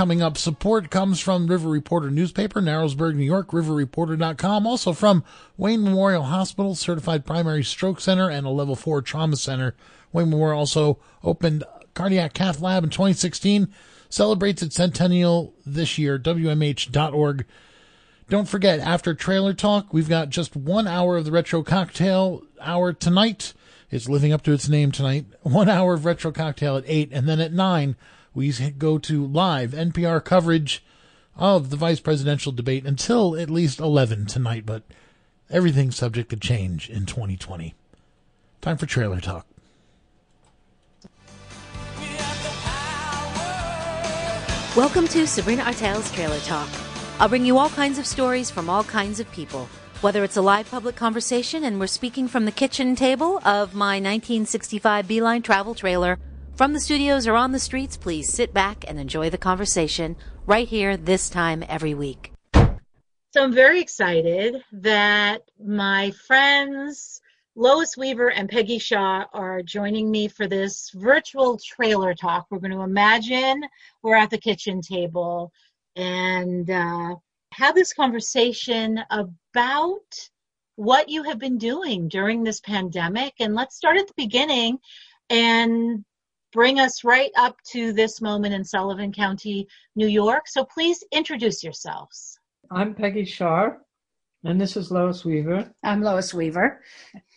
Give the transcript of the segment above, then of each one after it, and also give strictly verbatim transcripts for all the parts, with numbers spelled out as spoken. Coming up, support comes from River Reporter newspaper, Narrowsburg, New York, river reporter dot com. Also from Wayne Memorial Hospital, Certified Primary Stroke Center, and a Level four Trauma Center. Wayne Memorial also opened Cardiac Cath Lab in twenty sixteen. Celebrates its centennial this year, W M H dot org. Don't forget, after Trailer Talk, we've got just one hour of the Retro Cocktail Hour tonight. It's living up to its name tonight. One hour of Retro Cocktail at eight, and then at nine, we go to live N P R coverage of the vice presidential debate until at least eleven tonight, but everything's subject to change in twenty twenty. Time for Trailer Talk. Welcome to Sabrina Artel's Trailer Talk. I'll bring you all kinds of stories from all kinds of people, whether it's a live public conversation and we're speaking from the kitchen table of my nineteen sixty-five Beeline Travel Trailer, from the studios or on the streets. Please sit back and enjoy the conversation right here this time every week. So I'm very excited that my friends Lois Weaver and Peggy Shaw are joining me for this virtual Trailer Talk. We're going to imagine we're at the kitchen table and uh, have this conversation about what you have been doing during this pandemic. And let's start at the beginning and bring us right up to this moment in Sullivan County, New York. So please introduce yourselves. I'm Peggy Shaw. And this is Lois Weaver. I'm Lois Weaver.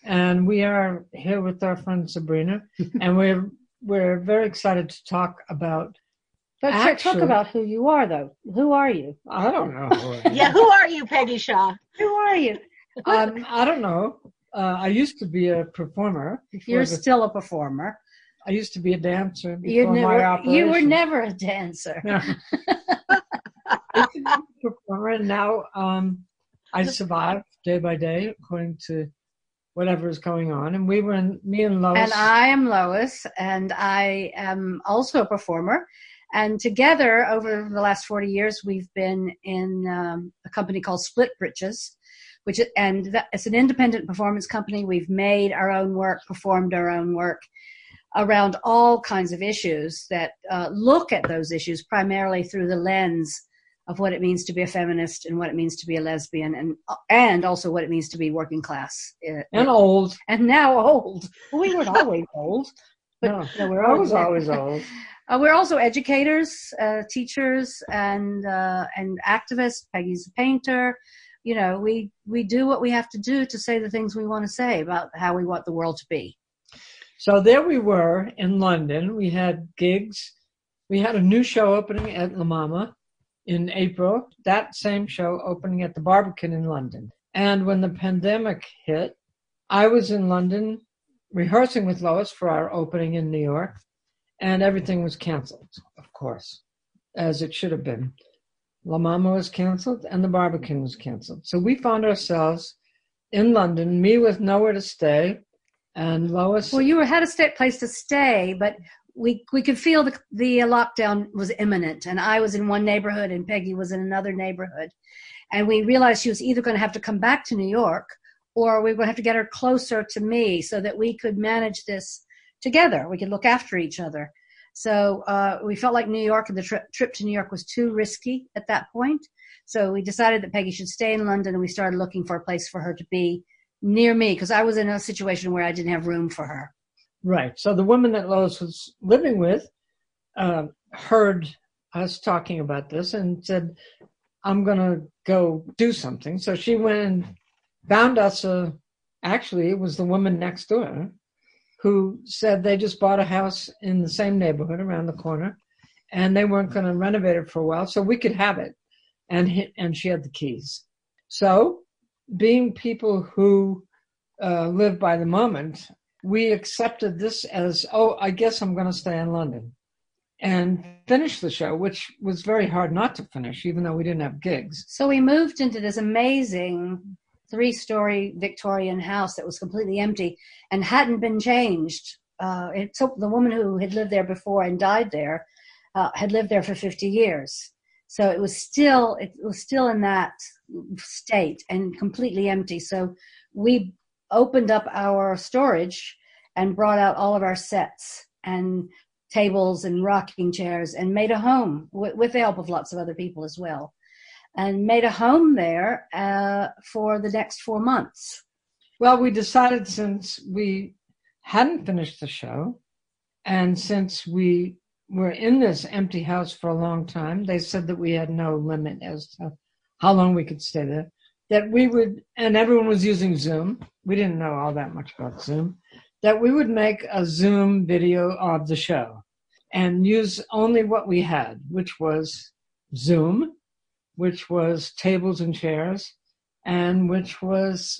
And we are here with our friend Sabrina. And we're we're very excited to talk about... But actually, talk about who you are, though. Who are you? I don't know. Who yeah, who are you, Peggy Shaw? Who are you? um, I don't know. Uh, I used to be a performer. You're the, still a performer. I used to be a dancer before never, my operation. You were never a dancer. No. I used to be a performer, and now... Um, I survived day by day, according to whatever is going on. And we were, in, me and Lois. And I am Lois, and I am also a performer. And together, over the last forty years, we've been in um, a company called Split Britches, which and that, it's an independent performance company. We've made our own work, performed our own work around all kinds of issues that uh, look at those issues primarily through the lens of what it means to be a feminist and what it means to be a lesbian, and and also what it means to be working class. And yeah. old. And now old. We weren't always old. But no, no we're always, always old. uh, we're also educators, uh, teachers, and uh, and activists. Peggy's a painter. You know, we, we do what we have to do to say the things we want to say about how we want the world to be. So there we were in London. We had gigs. We had a new show opening at La Mama in April, that same show opening at the Barbican in London. And when the pandemic hit, I was in London rehearsing with Lois for our opening in New York, and everything was canceled, of course, as it should have been. La Mama was canceled, and the Barbican was canceled. So we found ourselves in London, me with nowhere to stay, and Lois... Well, you had a place to stay, but... We we could feel the the lockdown was imminent, and I was in one neighborhood and Peggy was in another neighborhood, and we realized she was either going to have to come back to New York or we were going to have to get her closer to me so that we could manage this together. We could look after each other. So uh, we felt like New York and the tri- trip to New York was too risky at that point. So we decided that Peggy should stay in London, and we started looking for a place for her to be near me because I was in a situation where I didn't have room for her. Right. So the woman that Lois was living with uh, heard us talking about this and said, I'm going to go do something. So she went and found us. A, actually, it was the woman next door who said they just bought a house in the same neighborhood around the corner, and they weren't going to renovate it for a while so we could have it. And, and she had the keys. So being people who uh, live by the moment, we accepted this as, oh, I guess I'm going to stay in London and finish the show, which was very hard not to finish, even though we didn't have gigs. So we moved into this amazing three-story Victorian house that was completely empty and hadn't been changed. Uh, it took the woman who had lived there before and died there uh, had lived there for fifty years. So it was still it was still in that state and completely empty. So we opened up our storage and brought out all of our sets and tables and rocking chairs, and made a home w- with the help of lots of other people as well, and made a home there uh, for the next four months. Well, we decided, since we hadn't finished the show, and since we were in this empty house for a long time, they said that we had no limit as to how long we could stay there, that we would, and everyone was using Zoom. We didn't know all that much about Zoom, that we would make a Zoom video of the show and use only what we had, which was Zoom, which was tables and chairs, and which was,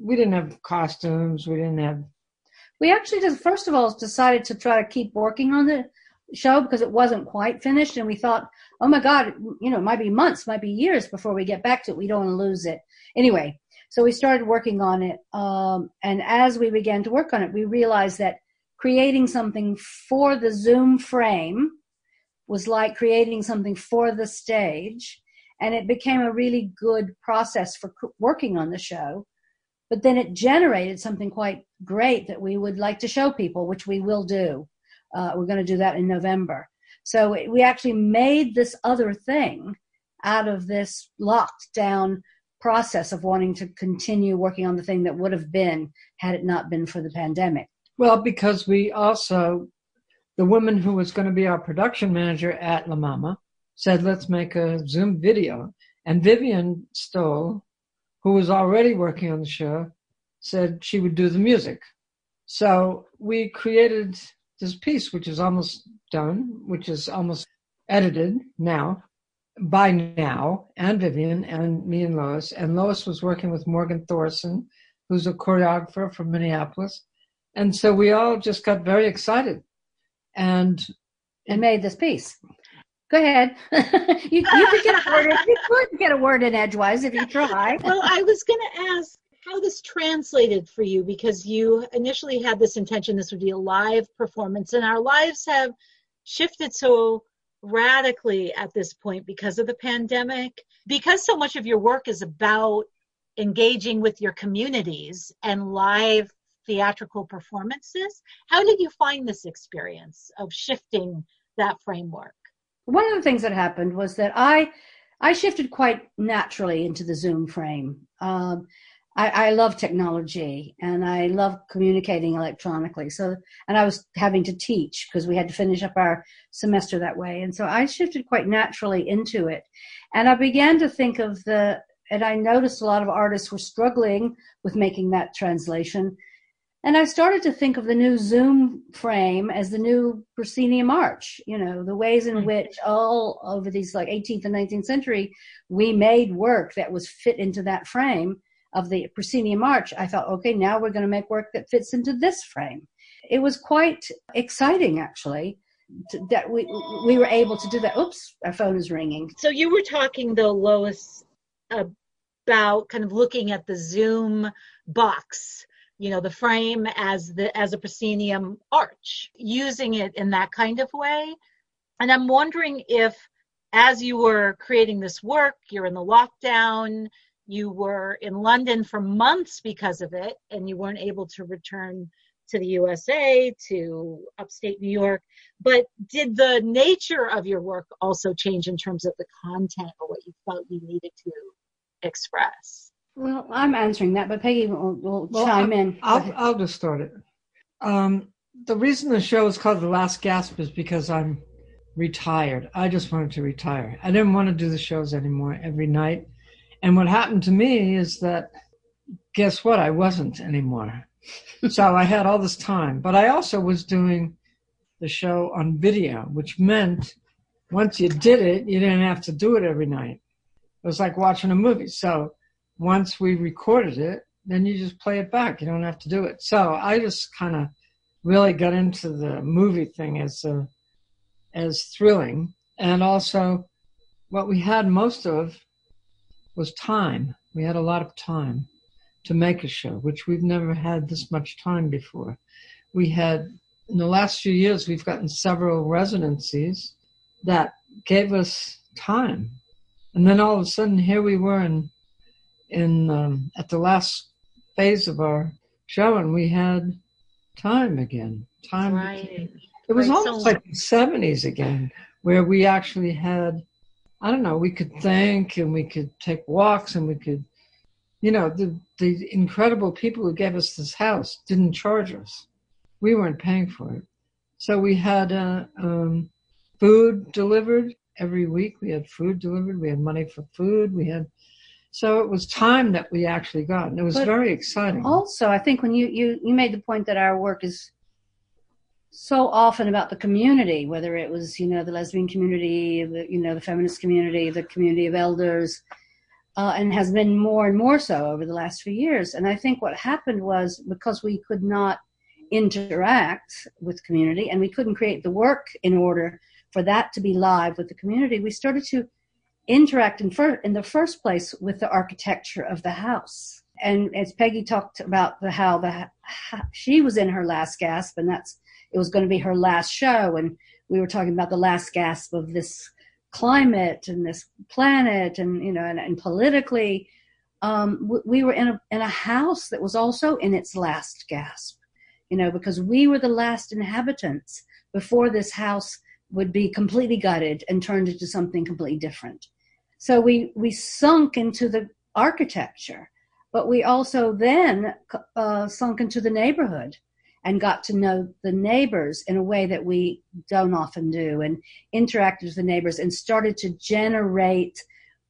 we didn't have costumes, we didn't have... We actually just, first of all, decided to try to keep working on the show because it wasn't quite finished, and we thought, oh my God, you know, it might be months, might be years before we get back to it. We don't want to lose it. Anyway, so we started working on it, um, and as we began to work on it, we realized that creating something for the Zoom frame was like creating something for the stage, and it became a really good process for c- working on the show. But then it generated something quite great that we would like to show people, which we will do. Uh, we're going to do that in November. So it, we actually made this other thing out of this locked down process of wanting to continue working on the thing that would have been had it not been for the pandemic. Well, because we also, the woman who was going to be our production manager at La Mama said, let's make a Zoom video. And Vivian Stoll, who was already working on the show, said she would do the music. So we created this piece, which is almost done, which is almost edited now, by now, and Vivian, and me and Lois. And Lois was working with Morgan Thorson, who's a choreographer from Minneapolis. And so we all just got very excited. And and made this piece. Go ahead. you, you could get a word in, you could get a word in edgewise if you try. Well, I was going to ask how this translated for you, because you initially had this intention this would be a live performance, and our lives have shifted so radically at this point because of the pandemic, because so much of your work is about engaging with your communities and live theatrical performances. How did you find this experience of shifting that framework? One of the things that happened was that I I shifted quite naturally into the Zoom frame. Um, I, I love technology, and I love communicating electronically. So, and I was having to teach because we had to finish up our semester that way. And so I shifted quite naturally into it. And I began to think of the, and I noticed a lot of artists were struggling with making that translation. And I started to think of the new Zoom frame as the new proscenium arch, you know, the ways in which all over these like eighteenth and nineteenth century, we made work that was fit into that frame of the proscenium arch. I thought, okay, now we're going to make work that fits into this frame. It was quite exciting, actually, to, that we we were able to do that. Oops, our phone is ringing. So you were talking, though, Lois, about kind of looking at the Zoom box, you know, the frame as the as a proscenium arch, using it in that kind of way. And I'm wondering if, as you were creating this work, you're in the lockdown, you were in London for months because of it, and you weren't able to return to the U S A, to upstate New York. But did the nature of your work also change in terms of the content or what you felt you needed to express? Well, I'm answering that, but Peggy will, will well, chime I'll, in. I'll, I'll just start it. Um, the reason the show is called The Last Gasp is because I'm retired. I just wanted to retire. I didn't want to do the shows anymore every night. And what happened to me is that, guess what? I wasn't anymore. So I had all this time. But I also was doing the show on video, which meant once you did it, you didn't have to do it every night. It was like watching a movie. So once we recorded it, then you just play it back. You don't have to do it. So I just kind of really got into the movie thing as uh, as thrilling. And also what we had most of was time. We had a lot of time to make a show, which we've never had this much time before. We had, in the last few years, we've gotten several residencies that gave us time. And then all of a sudden, here we were in in um, at the last phase of our show, and we had time again. Time. Right. It was right, almost so, like the seventies again, where we actually had, I don't know, we could think and we could take walks and we could, you know, the, the incredible people who gave us this house didn't charge us. We weren't paying for it. So we had uh, um, food delivered every week. We had food delivered. We had money for food. We had, so it was time that we actually got, and it was but very exciting. Also, I think when you, you, you made the point that our work is so often about the community, whether it was, you know, the lesbian community, the, you know, the feminist community, the community of elders, uh, and has been more and more so over the last few years. And I think what happened was because we could not interact with community and we couldn't create the work in order for that to be live with the community, we started to interact in, fir- in the first place with the architecture of the house. And as Peggy talked about the how the how she was in her last gasp, and that's it was going to be her last show, and we were talking about the last gasp of this climate and this planet, and you know, and, and politically, um, we, we were in a in a house that was also in its last gasp, you know, because we were the last inhabitants before this house would be completely gutted and turned into something completely different. So we we sunk into the architecture, but we also then uh, sunk into the neighborhood and got to know the neighbors in a way that we don't often do, and interacted with the neighbors and started to generate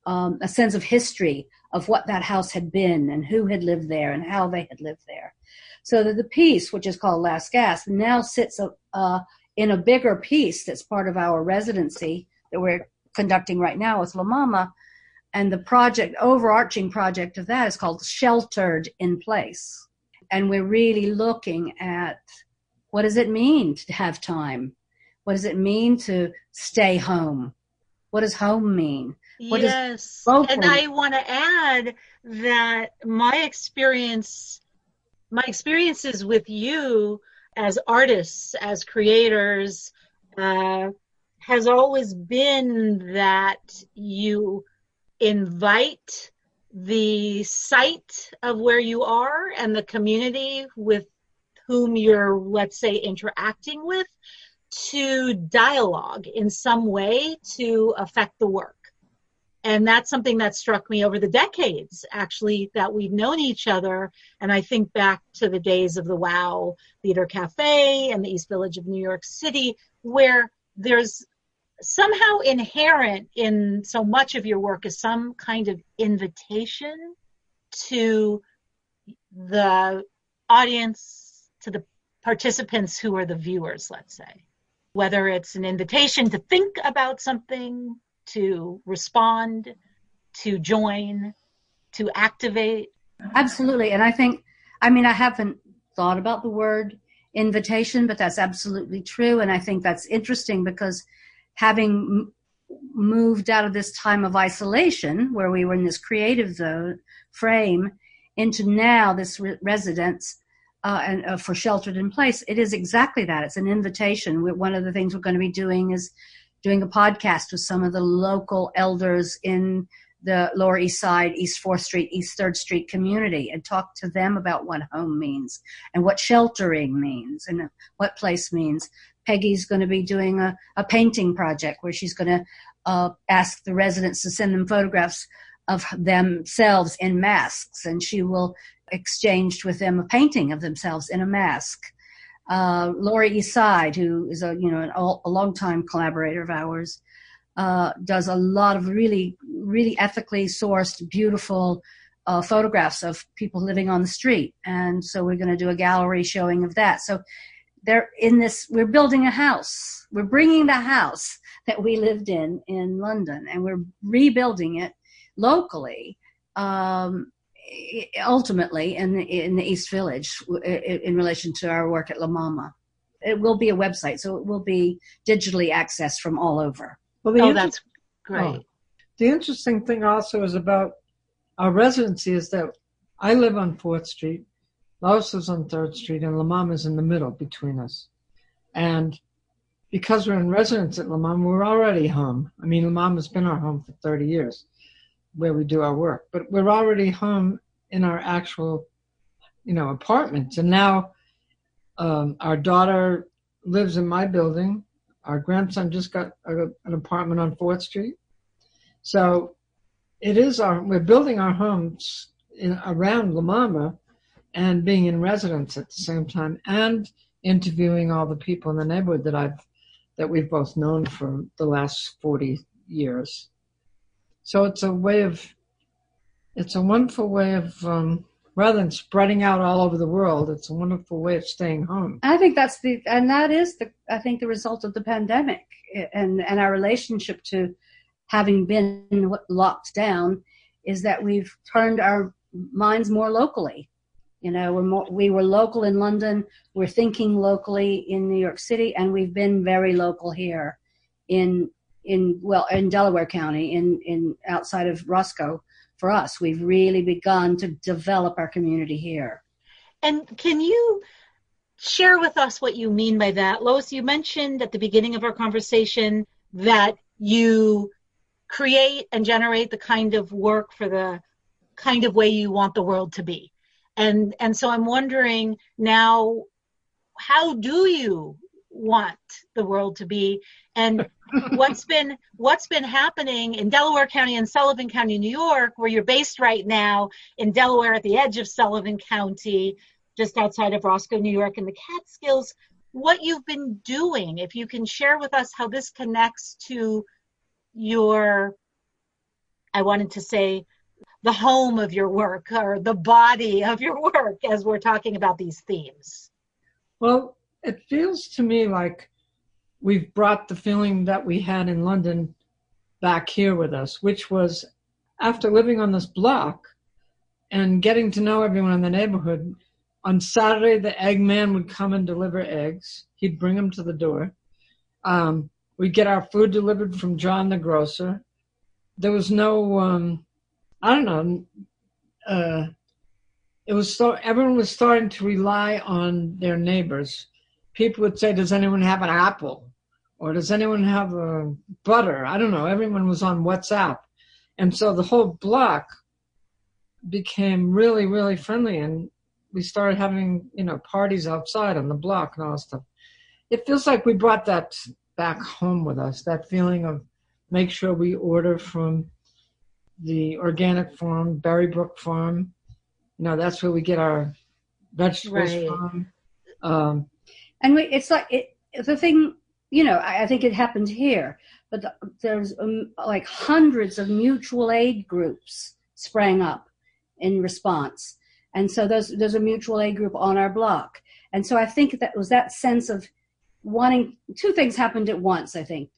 um, a sense of history of what that house had been and who had lived there and how they had lived there. So that the piece, which is called Last Gasp, now sits uh, uh, in a bigger piece that's part of our residency that we're conducting right now with La Mama. And the project, overarching project of that is called Sheltered in Place. And we're really looking at what does it mean to have time? What does it mean to stay home? What does home mean? What yes. Does and I want to add that my experience, my experiences with you as artists, as creators, uh, has always been that you invite the site of where you are and the community with whom you're, let's say, interacting with to dialogue in some way to affect the work. And that's something that struck me over the decades, actually, that we've known each other. And I think back to the days of the WOW Theater Cafe and the East Village of New York City, where there's somehow inherent in so much of your work is some kind of invitation to the audience, to the participants who are the viewers, let's say. Whether it's an invitation to think about something, to respond, to join, to activate. Absolutely. And I think, I mean, I haven't thought about the word invitation, but that's absolutely true. And I think that's interesting because having moved out of this time of isolation where we were in this creative zone frame into now this re- residence uh, and uh, for Sheltered in Place, it is exactly that. It's an invitation. We're, one of the things we're going to be doing is doing a podcast with some of the local elders in the Lower East Side, East fourth Street, East third Street community, and talk to them about what home means and what sheltering means and what place means. Peggy's going to be doing a, a painting project where she's going to uh, ask the residents to send them photographs of themselves in masks, and she will exchange with them a painting of themselves in a mask. Uh, Lori Eastside, who is a you know an, a longtime collaborator of ours, uh, does a lot of really, really ethically sourced, beautiful Uh, photographs of people living on the street, and so we're going to do a gallery showing of that. So they're in this, we're building a house, we're bringing the house that we lived in in London, and we're rebuilding it locally, um, ultimately in the, in the East Village in, in relation to our work at La Mama. It will be a website, so it will be digitally accessed from all over. Well, oh, that's great. Oh, the interesting thing also is about our residency is that I live on fourth Street, Lois is on third Street, and La Mama is in the middle between us. And because we're in residence at La Mama, we're already home. I mean, La Mama's been our home for thirty years, where we do our work. But we're already home in our actual, you know, apartments. And now um, our daughter lives in my building. Our grandson just got a, an apartment on fourth street. So it is our, we're building our homes in, around La Mama and being in residence at the same time and interviewing all the people in the neighborhood that I've, that we've both known for the last forty years. So it's a way of, it's a wonderful way of, um, rather than spreading out all over the world, it's a wonderful way of staying home. I think that's the, and that is the, I think the result of the pandemic and, and our relationship to having been locked down is that we've turned our minds more locally. You know, we're more, we were local in London, we're thinking locally in New York City, and we've been very local here in, in, well, in Delaware County, in, in outside of Roscoe. For us, we've really begun to develop our community here. And can you share with us what you mean by that? Lois, you mentioned at the beginning of our conversation that you create and generate the kind of work for the kind of way you want the world to be. And, and so I'm wondering now, how do you want the world to be? And what's been what's been happening in Delaware County and Sullivan County, New York, where you're based right now in Delaware at the edge of Sullivan County, just outside of Roscoe, New York, in the Catskills, what you've been doing, if you can share with us how this connects to your, I wanted to say, the home of your work or the body of your work as we're talking about these themes. Well, it feels to me like we've brought the feeling that we had in London back here with us, which was after living on this block and getting to know everyone in the neighborhood, on Saturday, the egg man would come and deliver eggs. He'd bring them to the door. Um, we'd get our food delivered from John the grocer. There was no, um, I don't know, uh, it was so, everyone was starting to rely on their neighbors. People would say, does anyone have an apple? Or does anyone have a butter? I don't know. Everyone was on WhatsApp. And so the whole block became really, really friendly. And we started having, you know, parties outside on the block and all that stuff. It feels like we brought that back home with us, that feeling of make sure we order from the organic farm, Berrybrook Farm. You know, that's where we get our vegetables right. from. Um, And we, it's like it, the thing, you know, I, I think it happened here, but the, there's um, like hundreds of mutual aid groups sprang up in response. And so there's, there's a mutual aid group on our block. And so I think that was that sense of wanting, two things happened at once, I think.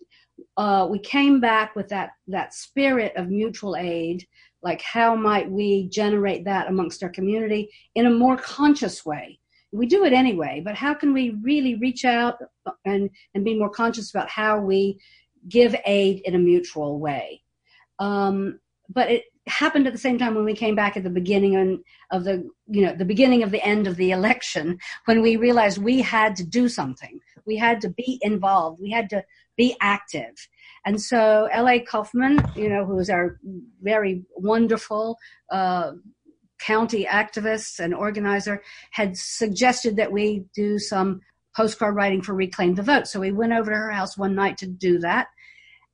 Uh, we came back with that, that spirit of mutual aid, like how might we generate that amongst our community in a more conscious way? We do it anyway, but how can we really reach out and, and be more conscious about how we give aid in a mutual way? Um, but it happened at the same time when we came back at the beginning of the, you know, the beginning of the end of the election, when we realized we had to do something. We had to be involved. We had to be active. And so L A. Kaufman, you know, who is our very wonderful, uh, county activists and organizer, had suggested that we do some postcard writing for Reclaim the Vote. So we went over to her house one night to do that.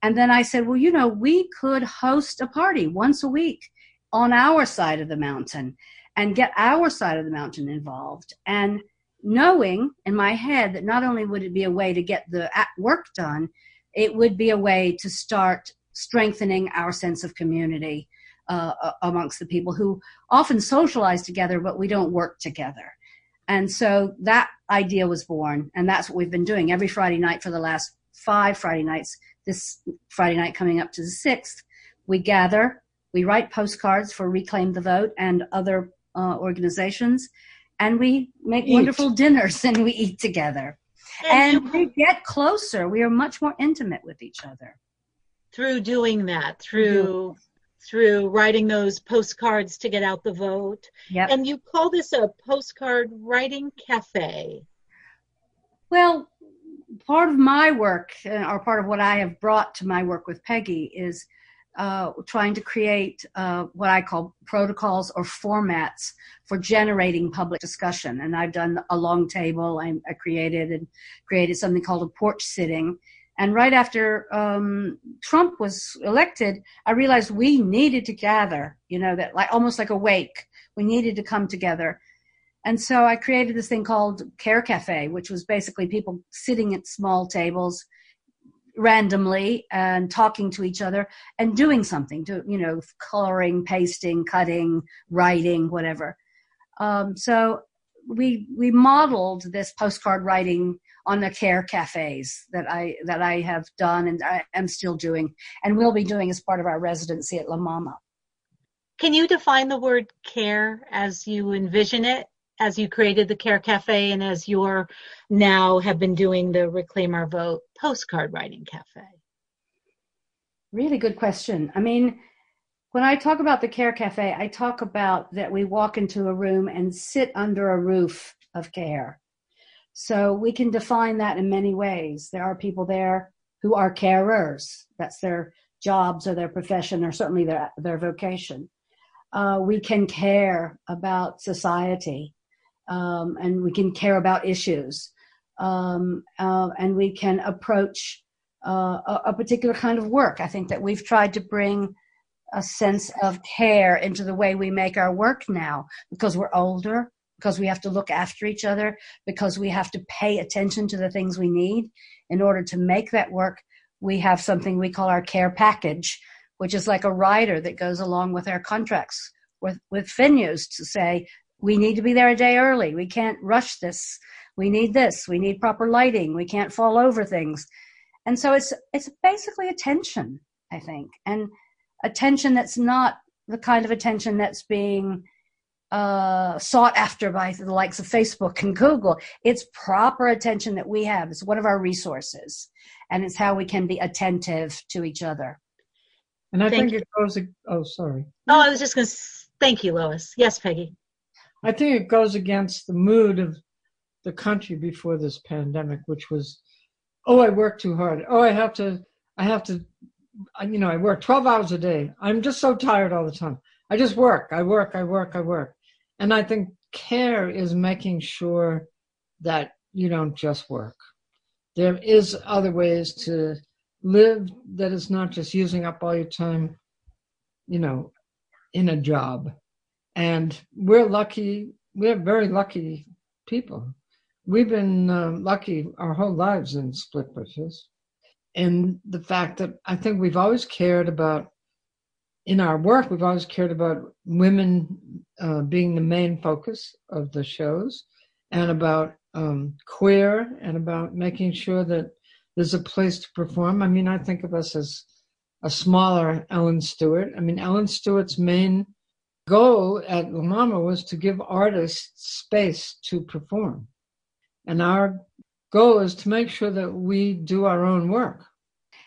And then I said, well, you know, we could host a party once a week on our side of the mountain and get our side of the mountain involved. And knowing in my head that not only would it be a way to get the work done, it would be a way to start strengthening our sense of community Uh, amongst the people who often socialize together, but we don't work together. And so that idea was born, and that's what we've been doing every Friday night for the last five Friday nights. This Friday night coming up to the sixth, we gather, we write postcards for Reclaim the Vote and other uh, organizations, and we make eat. wonderful dinners and we eat together. And, and we get closer. We are much more intimate with each other. Through doing that, through... Yeah. through writing those postcards to get out the vote. Yep. And you call this a postcard writing cafe. Well, part of my work, or part of what I have brought to my work with Peggy, is uh, trying to create uh, what I call protocols or formats for generating public discussion. And I've done a long table. I, I created and created something called a porch sitting. And right after um, Trump was elected, I realized we needed to gather, you know, that like almost like a wake. We needed to come together. And so I created this thing called Care Cafe, which was basically people sitting at small tables randomly and talking to each other and doing something, to, you know, coloring, pasting, cutting, writing, whatever. Um, so we we modeled this postcard writing on the care cafes that I that I have done and I am still doing and will be doing as part of our residency at La Mama. Can you define the word care as you envision it, as you created the Care Cafe and as you're now have been doing the Reclaim Our Vote postcard writing cafe? Really good question. I mean, when I talk about the Care Cafe, I talk about that we walk into a room and sit under a roof of care. So we can define that in many ways. There are people there who are carers. That's their jobs or their profession or certainly their, their vocation. Uh, we can care about society, um, and we can care about issues, um, uh, and we can approach uh, a, a particular kind of work. I think that we've tried to bring a sense of care into the way we make our work now because we're older, because we have to look after each other, because we have to pay attention to the things we need in order to make that work. We have something we call our care package, which is like a rider that goes along with our contracts with, with venues to say, we need to be there a day early. We can't rush this. We need this. We need proper lighting. We can't fall over things. And so it's it's basically attention, I think, and attention that's not the kind of attention that's being uh, sought after by the likes of Facebook and Google. It's proper attention that we have. It's one of our resources. And it's how we can be attentive to each other. And I thank think you. It goes, oh, sorry. Oh, I was just going to, thank you, Lois. Yes, Peggy. I think it goes against the mood of the country before this pandemic, which was, oh, I work too hard. Oh, I have to, I have to, you know, I work twelve hours a day. I'm just so tired all the time. I just work, I work, I work, I work. And I think care is making sure that you don't just work. There is other ways to live that is not just using up all your time, you know, in a job. And we're lucky. We're very lucky people. We've been uh, lucky our whole lives in Split Britches. And the fact that I think we've always cared about, in our work, we've always cared about women uh, being the main focus of the shows and about Um, queer and about making sure that there's a place to perform. I mean, I think of us as a smaller Ellen Stewart. I mean, Ellen Stewart's main goal at La Mama was to give artists space to perform. And our goal is to make sure that we do our own work.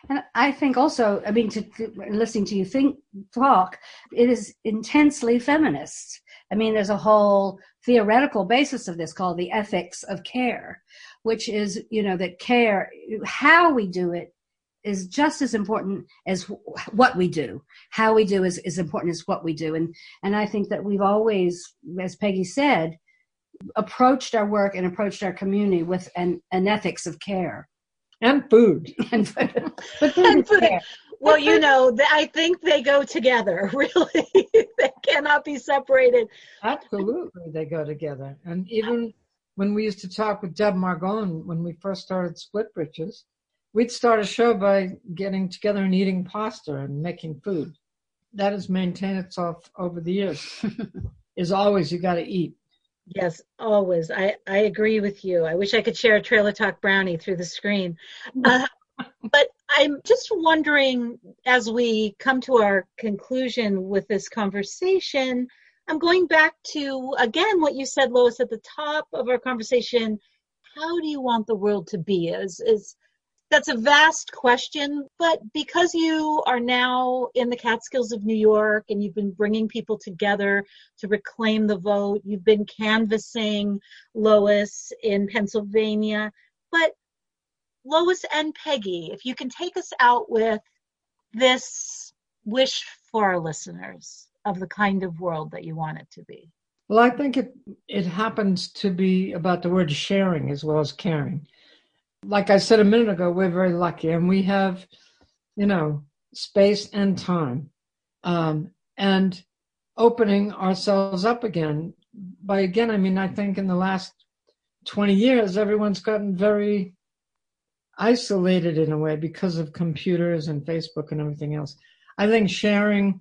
And I think also, I mean, to, to, listening to you think talk, it is intensely feminist. I mean, there's a whole theoretical basis of this called the ethics of care, which is, you know, that care, how we do it is just as important as what we do. How we do is as important as what we do. And and I think that we've always, as Peggy said, approached our work and approached our community with an, an ethics of care. And food. and food. But food and is food. Care. Well, you know, I think they go together, really. They cannot be separated. Absolutely, they go together. And even when we used to talk with Deb Margolin, when we first started Split Britches, we'd start a show by getting together and eating pasta and making food. That has maintained itself over the years. Is always you got to eat. Yes, always. I, I agree with you. I wish I could share a Trailer Talk brownie through the screen. Uh, but I'm just wondering, as we come to our conclusion with this conversation, I'm going back to, again, what you said, Lois, at the top of our conversation. How do you want the world to be? Is, is, that's a vast question, but because you are now in the Catskills of New York and you've been bringing people together to reclaim the vote, you've been canvassing, Lois, in Pennsylvania, but Lois and Peggy, if you can take us out with this wish for our listeners of the kind of world that you want it to be? Well, I think it, it happens to be about the word sharing as well as caring. Like I said a minute ago, we're very lucky and we have, you know, space and time, um, and opening ourselves up again. By again, I mean, I think in the last twenty years, everyone's gotten very isolated in a way because of computers and Facebook and everything else. I think sharing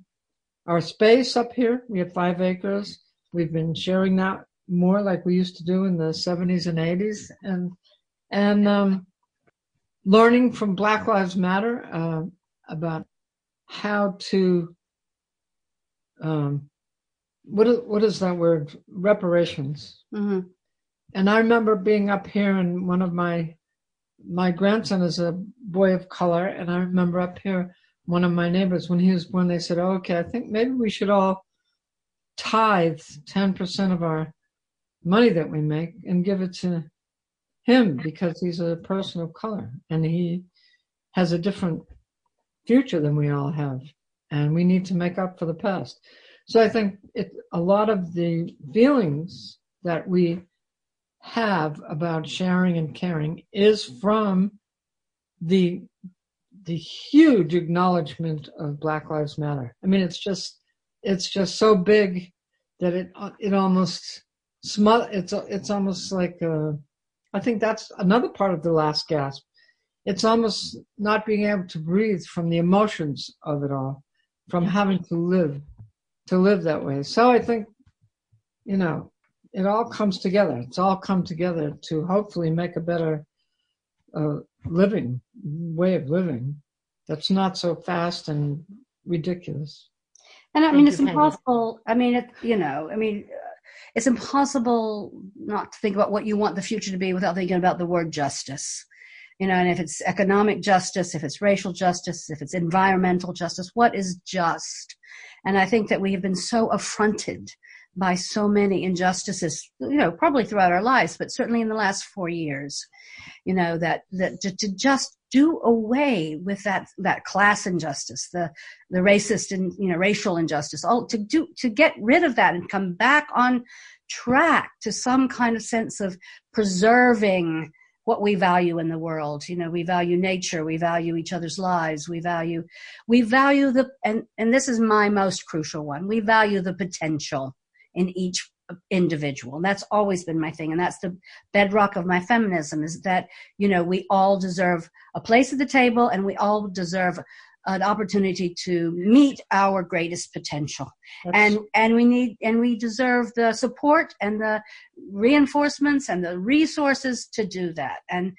our space up here, we have five acres. We've been sharing that more like we used to do in the seventies and eighties. And and um, learning from Black Lives Matter uh, about how to, um, what is, what is that word? Reparations. Mm-hmm. And I remember being up here and one of my, my grandson is a boy of color. And I remember up here, one of my neighbors, when he was born, they said, oh, okay, I think maybe we should all tithe ten percent of our money that we make and give it to him because he's a person of color and he has a different future than we all have. And we need to make up for the past. So I think it, a lot of the feelings that we have about sharing and caring is from the the huge acknowledgement of Black Lives Matter. I mean, it's just it's just so big that it it almost smother. It's it's almost like a, I think that's another part of the last gasp. It's almost not being able to breathe from the emotions of it all, from having to live to live that way. So I think, you know, it all comes together. It's all come together to hopefully make a better uh, living, way of living that's not so fast and ridiculous. And I mean, it's impossible. I mean, it, you know, I mean, it's impossible not to think about what you want the future to be without thinking about the word justice. You know, and if it's economic justice, if it's racial justice, if it's environmental justice, what is just? And I think that we have been so affronted by so many injustices, you know, probably throughout our lives, but certainly in the last four years, you know, that, that to, to just do away with that, that class injustice, the, the racist and, you know, racial injustice, all to do, to get rid of that and come back on track to some kind of sense of preserving what we value in the world. You know, we value nature, we value each other's lives, we value, we value the, and, and this is my most crucial one, we value the potential in each individual. And that's always been my thing. And that's the bedrock of my feminism is that, you know, we all deserve a place at the table and we all deserve an opportunity to meet our greatest potential. That's... And, and we need, and we deserve the support and the reinforcements and the resources to do that. And,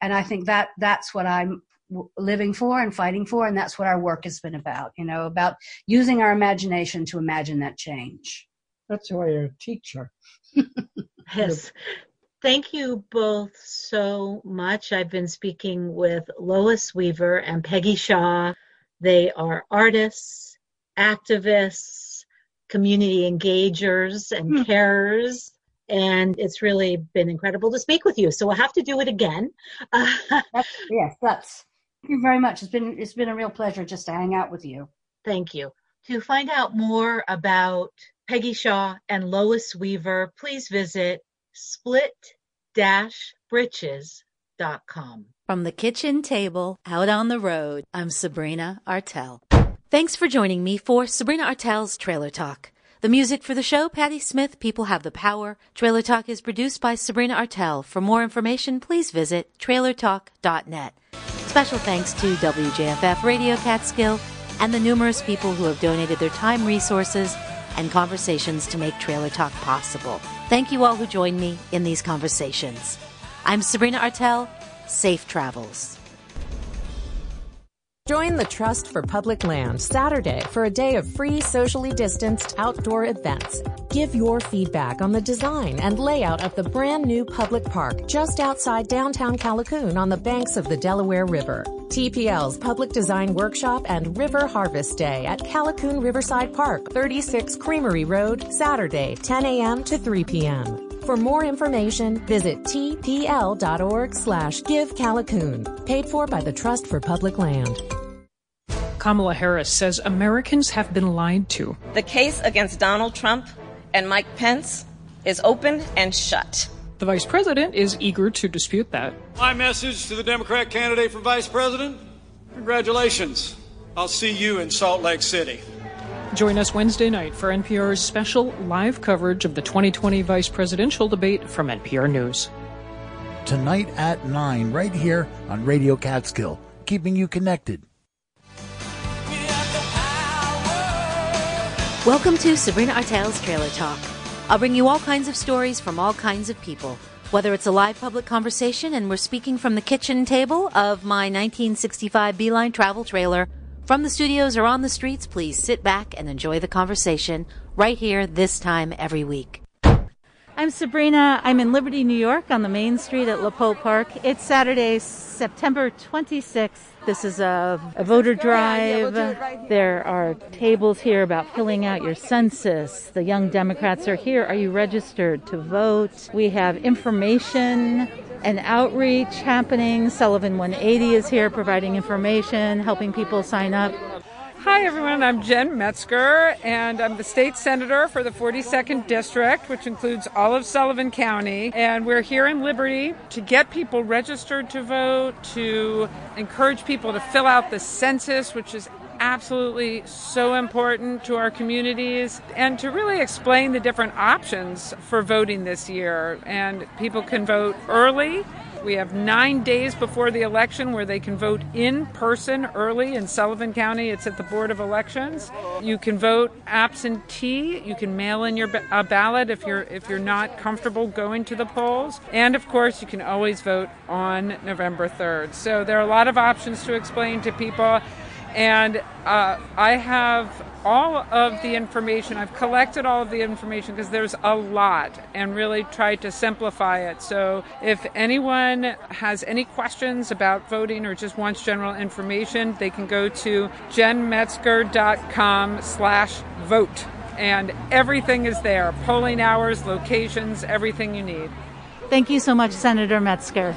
and I think that that's what I'm living for and fighting for. And that's what our work has been about, you know, about using our imagination to imagine that change. That's why you're a teacher. Yes. Thank you both so much. I've been speaking with Lois Weaver and Peggy Shaw. They are artists, activists, community engagers, and mm. carers. And it's really been incredible to speak with you. So we'll have to do it again. that's, yes, that's. Thank you very much. It's been it's been a real pleasure just to hang out with you. Thank you. To find out more about Peggy Shaw and Lois Weaver, please visit split dash britches dot com. From the kitchen table, out on the road, I'm Sabrina Artel. Thanks for joining me for Sabrina Artel's Trailer Talk. The music for the show, Patti Smith, People Have the Power. Trailer Talk is produced by Sabrina Artel. For more information, please visit trailer talk dot net. Special thanks to W J F F Radio Catskill and the numerous people who have donated their time, resources, and conversations to make Trailer Talk possible. Thank you all who joined me in these conversations. I'm Sabrina Artel. Safe travels. Join the Trust for Public Land Saturday for a day of free, socially distanced outdoor events. Give your feedback on the design and layout of the brand new public park just outside downtown Callicoon on the banks of the Delaware River. T P L's Public Design Workshop and River Harvest Day at Callicoon Riverside Park, thirty-six Creamery Road, Saturday, ten a.m. to three p.m. For more information, visit t p l dot org slash give Callicoon. Paid for by the Trust for Public Land. Kamala Harris says Americans have been lied to. The case against Donald Trump and Mike Pence is open and shut. The vice president is eager to dispute that. My message to the Democrat candidate for vice president, congratulations. I'll see you in Salt Lake City. Join us Wednesday night for N P R's special live coverage of the twenty twenty vice presidential debate from N P R News. Tonight at nine, right here on Radio Catskill, keeping you connected. Welcome to Sabrina Artel's Trailer Talk. I'll bring you all kinds of stories from all kinds of people, whether it's a live public conversation and we're speaking from the kitchen table of my nineteen sixty-five Beeline Travel Trailer, from the studios or on the streets. Please sit back and enjoy the conversation right here this time every week. I'm Sabrina. I'm in Liberty, New York on the main street at LaPoe Park. It's Saturday, September twenty-sixth. This is a, a voter drive. There are tables here about filling out your census. The Young Democrats are here. Are you registered to vote? We have information and outreach happening. Sullivan one eighty is here providing information, helping people sign up. Hi, everyone. I'm Jen Metzger, and I'm the state senator for the forty-second District, which includes all of Sullivan County. And we're here in Liberty to get people registered to vote, to encourage people to fill out the census, which is absolutely so important to our communities, and to really explain the different options for voting this year. And people can vote early. We have nine days before the election where they can vote in person early in Sullivan County. It's at the Board of Elections. You can vote absentee. You can mail in your ba- a ballot if you're if you're not comfortable going to the polls. And of course, you can always vote on November third. So there are a lot of options to explain to people. And uh, I have all of the information. I've collected all of the information because there's a lot, and really tried to simplify it. So if anyone has any questions about voting or just wants general information, they can go to jenmetzger.com slash vote. And everything is there, polling hours, locations, everything you need. Thank you so much, Senator Metzger.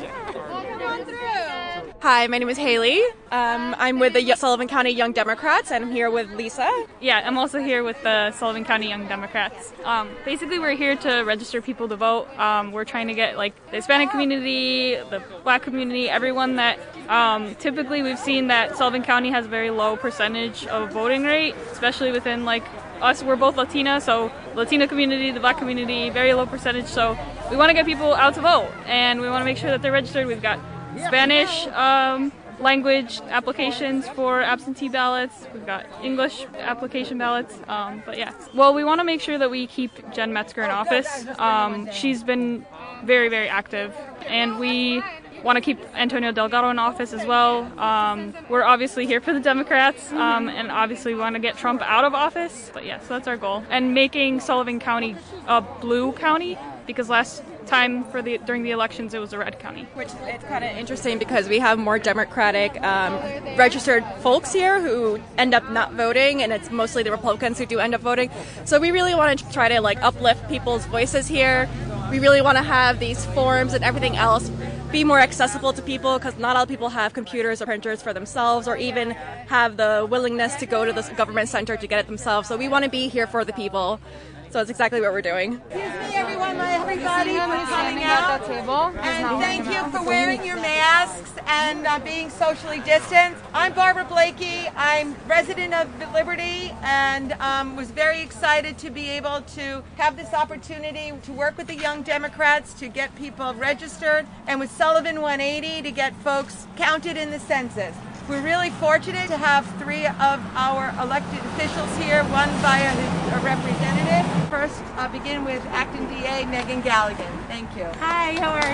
Hi, my name is Haley. Um, I'm with the Sullivan County Young Democrats, and I'm here with Lisa. Yeah, I'm also here with the Sullivan County Young Democrats. Um, basically, we're here to register people to vote. Um, we're trying to get like the Hispanic community, the Black community, everyone that um, typically we've seen that Sullivan County has a very low percentage of voting rate, especially within like us. We're both Latina, so Latina community, the Black community, very low percentage. So we want to get people out to vote, and we want to make sure that they're registered. We've got Spanish um, language applications for absentee ballots. We've got English application ballots. Um, but yeah, well, we want to make sure that we keep Jen Metzger in office. Um, she's been very, very active, and we want to keep Antonio Delgado in office as well. Um, we're obviously here for the Democrats, um, and obviously we want to get Trump out of office. But yeah, so that's our goal, and making Sullivan County a blue county, because last time for the during the elections it was a red county. Which it's kind of interesting because we have more Democratic um, registered folks here who end up not voting, and it's mostly the Republicans who do end up voting. So we really want to try to like uplift people's voices here. We really want to have these forums and everything else be more accessible to people, because not all people have computers or printers for themselves, or even have the willingness to go to the government center to get it themselves. So we want to be here for the people. So that's exactly what we're doing. Excuse me, everyone, everybody, for coming out. And thank you for wearing your masks and uh, being socially distanced. I'm Barbara Blakey. I'm resident of Liberty, and um, was very excited to be able to have this opportunity to work with the Young Democrats to get people registered, and with Sullivan one eighty to get folks counted in the census. We're really fortunate to have three of our elected officials here, one via a representative. First, I'll begin with Acting D A Megan Galligan. Thank you. Hi, how are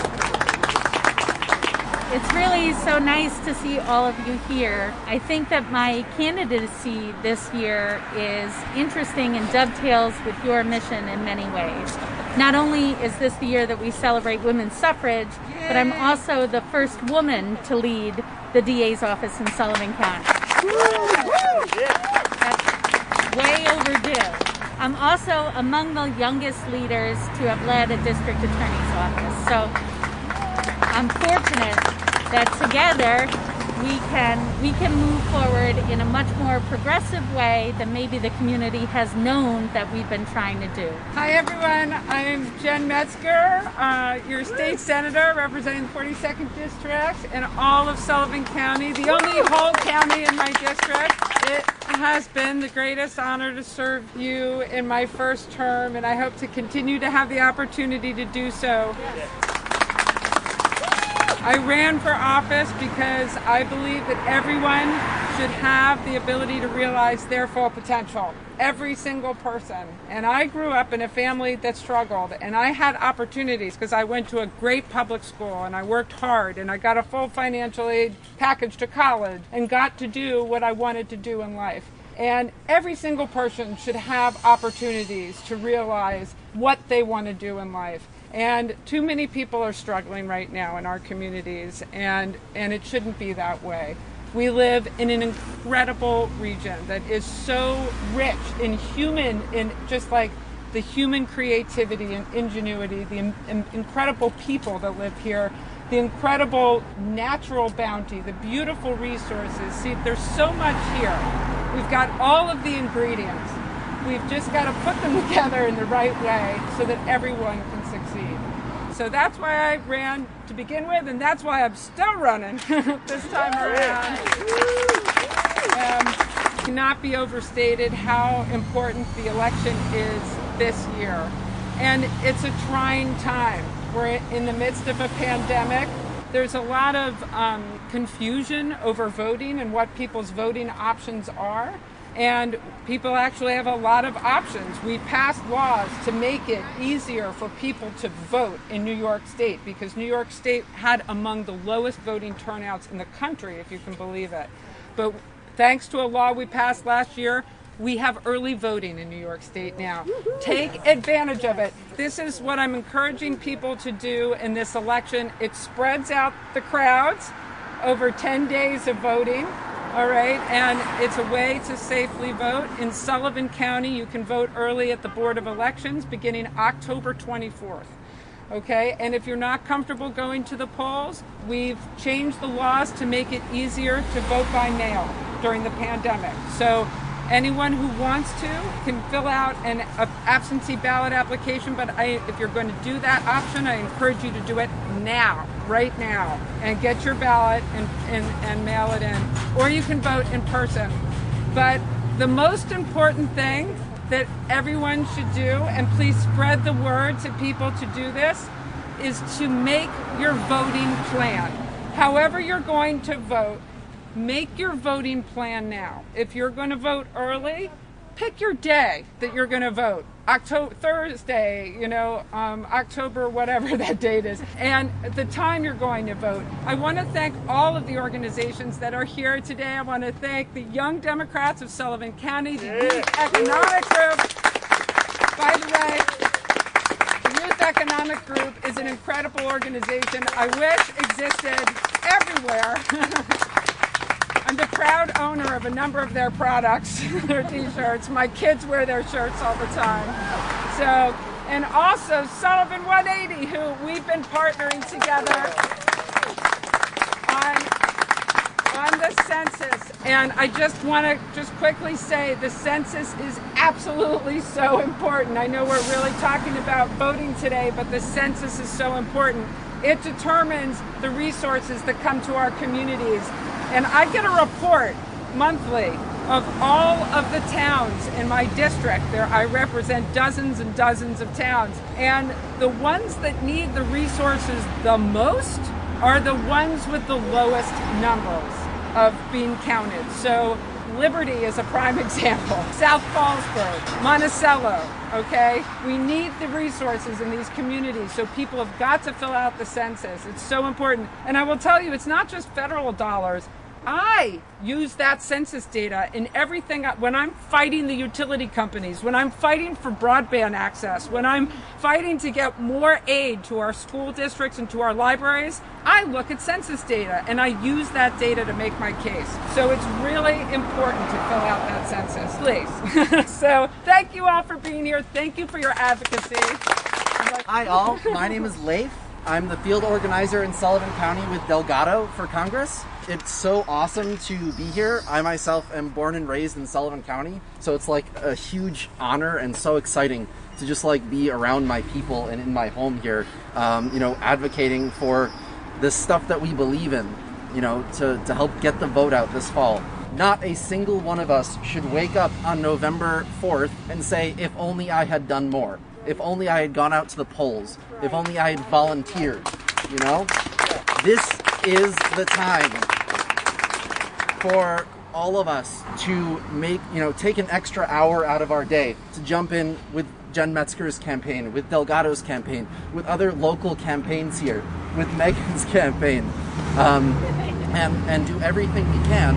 you? It's really so nice to see all of you here. I think that my candidacy this year is interesting and dovetails with your mission in many ways. Not only is this the year that we celebrate women's suffrage, Yay. But I'm also the first woman to lead the D A's office in Sullivan County. That's way overdue. I'm also among the youngest leaders to have led a district attorney's office. So I'm fortunate that together we can we can move forward in a much more progressive way than maybe the community has known that we've been trying to do. Hi everyone, I'm Jen Metzger, uh, your state senator representing the forty-second district and all of Sullivan County, the only whole county in my district. It has been the greatest honor to serve you in my first term, and I hope to continue to have the opportunity to do so. Yes. I ran for office because I believe that everyone should have the ability to realize their full potential. Every single person. And I grew up in a family that struggled, and I had opportunities because I went to a great public school and I worked hard and I got a full financial aid package to college and got to do what I wanted to do in life. And every single person should have opportunities to realize what they want to do in life. And too many people are struggling right now in our communities, and, and it shouldn't be that way. We live in an incredible region that is so rich in human, in just like the human creativity and ingenuity, the in, in, incredible people that live here, the incredible natural bounty, the beautiful resources. See, there's so much here. We've got all of the ingredients. We've just got to put them together in the right way so that everyone can. So that's why I ran to begin with, and that's why I'm still running this time around. Um, cannot be overstated how important the election is this year. And it's a trying time. We're in the midst of a pandemic. There's a lot of um, confusion over voting and what people's voting options are. And people actually have a lot of options. We passed laws to make it easier for people to vote in New York State, because New York State had among the lowest voting turnouts in the country, if you can believe it. But thanks to a law we passed last year, we have early voting in New York State now. Take advantage of it. This is what I'm encouraging people to do in this election. It spreads out the crowds over ten days of voting. All right, and it's a way to safely vote. In Sullivan County, you can vote early at the Board of Elections beginning October twenty-fourth, okay? And if you're not comfortable going to the polls, we've changed the laws to make it easier to vote by mail during the pandemic. So anyone who wants to can fill out an absentee ballot application, but I, if you're going to do that option, I encourage you to do it now. Right now, and get your ballot and, and, and mail it in. Or you can vote in person. But the most important thing that everyone should do, and please spread the word to people to do this, is to make your voting plan. However you're going to vote, make your voting plan now. If you're going to vote early, pick your day that you're going to vote. October, Thursday, you know, um, October, whatever that date is, and the time you're going to vote. I want to thank all of the organizations that are here today. I want to thank the Young Democrats of Sullivan County, the yeah. Youth Economic Group. By the way, the Youth Economic Group is an incredible organization I wish existed everywhere. I'm the proud owner of a number of their products, their t-shirts. My kids wear their shirts all the time. So, and also Sullivan one eighty, who we've been partnering together on, on the census. And I just want to just quickly say the census is absolutely so important. I know we're really talking about voting today, but the census is so important. It determines the resources that come to our communities. And I get a report monthly of all of the towns in my district. There, I represent dozens and dozens of towns. And the ones that need the resources the most are the ones with the lowest numbers of being counted. So Liberty is a prime example. South Fallsburg, Monticello, okay? We need the resources in these communities, so people have got to fill out the census. It's so important. And I will tell you, it's not just federal dollars. I use that census data in everything. When I'm fighting the utility companies, when I'm fighting for broadband access, when I'm fighting to get more aid to our school districts and to our libraries, I look at census data and I use that data to make my case. So it's really important to fill out that census, please. So thank you all for being here. Thank you for your advocacy. Hi all, my name is Leif. I'm the field organizer in Sullivan County with Delgado for Congress. It's so awesome to be here. I myself am born and raised in Sullivan County, so it's like a huge honor and so exciting to just like be around my people and in my home here, um, you know, advocating for this stuff that we believe in, you know, to, to help get the vote out this fall. Not a single one of us should wake up on November fourth and say, if only I had done more, if only I had gone out to the polls, if only I had volunteered, you know? This is the time for all of us to make, you know, take an extra hour out of our day to jump in with Jen Metzger's campaign, with Delgado's campaign, with other local campaigns here, with Megan's campaign, um, and, and do everything we can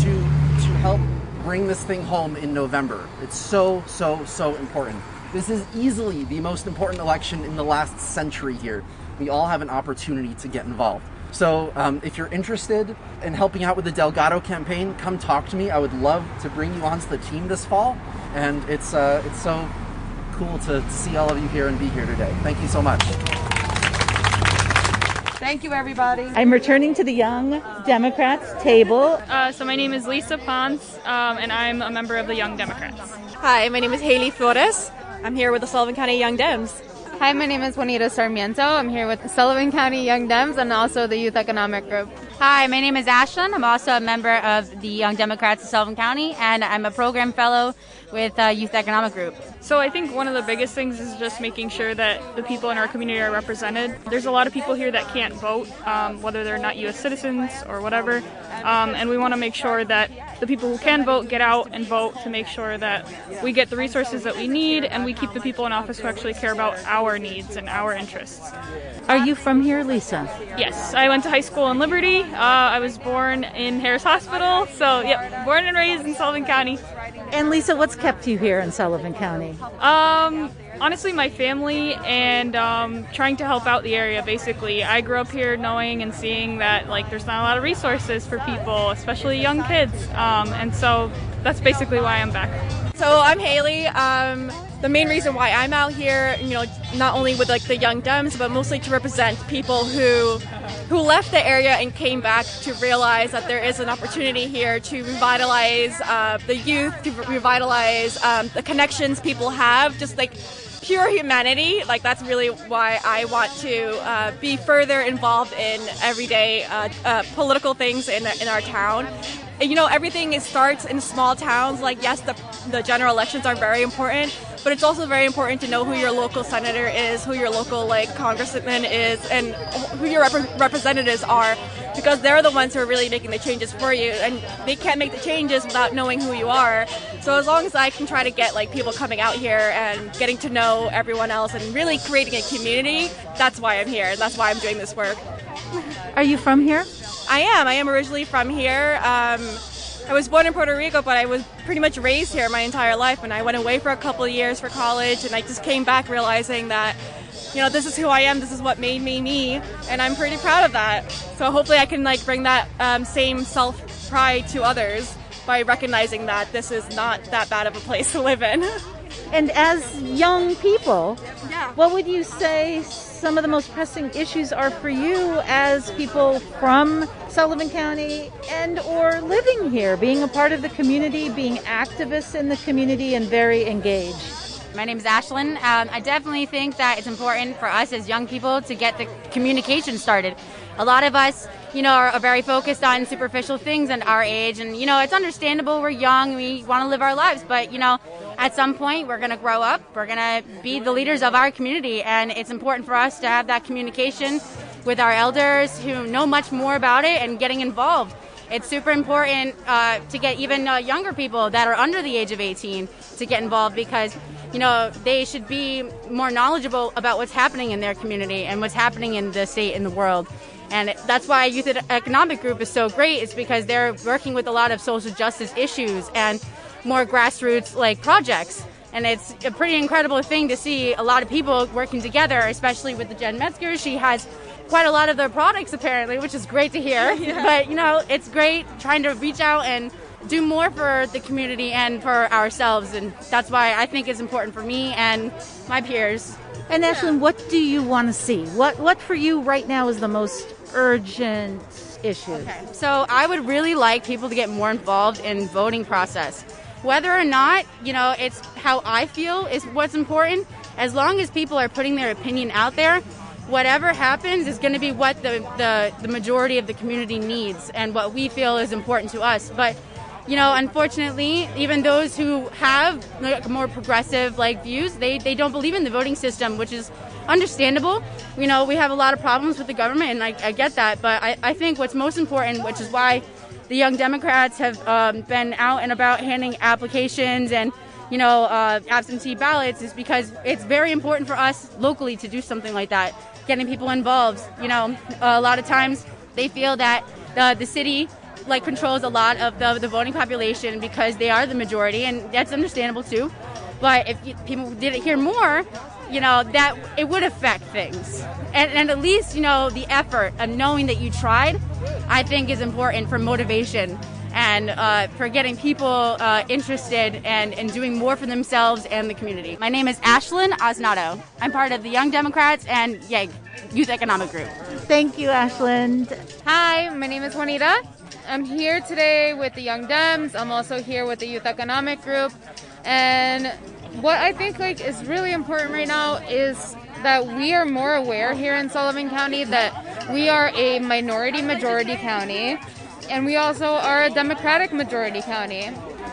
to, to help bring this thing home in November. It's so, so, so important. This is easily the most important election in the last century here. We all have an opportunity to get involved. So um, if you're interested in helping out with the Delgado campaign, come talk to me. I would love to bring you onto the team this fall. And it's, uh, it's so cool to see all of you here and be here today. Thank you so much. Thank you, everybody. I'm returning to the Young Democrats table. Uh, so my name is Lisa Ponce, um, and I'm a member of the Young Democrats. Hi, my name is Haley Flores. I'm here with the Sullivan County Young Dems. Hi, my name is Juanita Sarmiento. I'm here with Sullivan County Young Dems and also the Youth Economic Group. Hi, my name is Ashlyn. I'm also a member of the Young Democrats of Sullivan County, and I'm a program fellow with uh, Youth Economic Group. So I think one of the biggest things is just making sure that the people in our community are represented. There's a lot of people here that can't vote, um, whether they're not U S citizens or whatever, um, and we want to make sure that the people who can vote get out and vote to make sure that we get the resources that we need and we keep the people in office who actually care about our needs and our interests. Are you from here, Lisa? Yes, I went to high school in Liberty. Uh, I was born in Harris Hospital, so yep, born and raised in Sullivan County. And Lisa, what's kept you here in Sullivan County? Um, honestly, my family and um, trying to help out the area, basically. I grew up here knowing and seeing that like there's not a lot of resources for people, especially young kids. Um, and so that's basically why I'm back. So I'm Haley. Um, the main reason why I'm out here, you know, not only with like the Young Dems, but mostly to represent people who who left the area and came back to realize that there is an opportunity here to revitalize uh, the youth, to revitalize um, the connections people have, just like pure humanity. Like that's really why I want to uh, be further involved in everyday uh, uh, political things in in our town. And, you know, everything is, starts in small towns. Like, yes, the, the general elections are very important, but it's also very important to know who your local senator is, who your local, like, congressman is, and who your rep- representatives are, because they're the ones who are really making the changes for you, and they can't make the changes without knowing who you are. So as long as I can try to get, like, people coming out here and getting to know everyone else and really creating a community, that's why I'm here. That's why I'm doing this work. Are you from here? I am. I am originally from here. Um, I was born in Puerto Rico, but I was pretty much raised here my entire life. And I went away for a couple of years for college, and I just came back realizing that, you know, this is who I am. This is what made me me, and I'm pretty proud of that. So hopefully, I can like bring that um, same self pride to others by recognizing that this is not that bad of a place to live in. And as young people, yeah. What would you say some of the most pressing issues are for you as people from Sullivan County and or living here, being a part of the community, being activists in the community and very engaged? My name is Ashlyn. Um, I definitely think that it's important for us as young people to get the communication started. A lot of us, you know, are, are very focused on superficial things at our age. And, you know, it's understandable. We're young. We want to live our lives. But, you know, at some point, we're going to grow up. We're going to be the leaders of our community. And it's important for us to have that communication with our elders who know much more about it and getting involved. It's super important uh, to get even uh, younger people that are under the age of eighteen to get involved because, you know, they should be more knowledgeable about what's happening in their community and what's happening in the state and the world. And that's why Youth Economic Group is so great. It's because they're working with a lot of social justice issues and more grassroots like projects. And it's a pretty incredible thing to see a lot of people working together, especially with the Jen Metzger. She has quite a lot of their products apparently, which is great to hear. Yeah. But you know, it's great trying to reach out and do more for the community and for ourselves. And that's why I think it's important for me and my peers. And Ashlyn, what do you want to see? What what for you right now is the most urgent issues. Okay. So I would really like people to get more involved in voting process. Whether or not, you know, it's how I feel is what's important. As long as people are putting their opinion out there, whatever happens is going to be what the, the, the majority of the community needs and what we feel is important to us. But, you know, unfortunately, even those who have more progressive like views, they, they don't believe in the voting system, which is understandable. You know, we have a lot of problems with the government, and I, I get that. But I, I think what's most important, which is why the Young Democrats have um, been out and about handing applications and, you know, uh, absentee ballots, is because it's very important for us locally to do something like that, getting people involved. You know, a lot of times they feel that the, the city like controls a lot of the, the voting population because they are the majority, and that's understandable too. But if you, people didn't hear more, you know, that it would affect things. And, and at least, you know, the effort of knowing that you tried, I think, is important for motivation and uh, for getting people uh, interested and, and doing more for themselves and the community. My name is Ashlyn Osnato. I'm part of the Young Democrats and Y E G, Youth Economic Group. Thank you, Ashlyn. Hi, my name is Juanita. I'm here today with the Young Dems. I'm also here with the Youth Economic Group. And what I think like is really important right now is that we are more aware here in Sullivan County that we are a minority-majority county, and we also are a Democratic-majority county.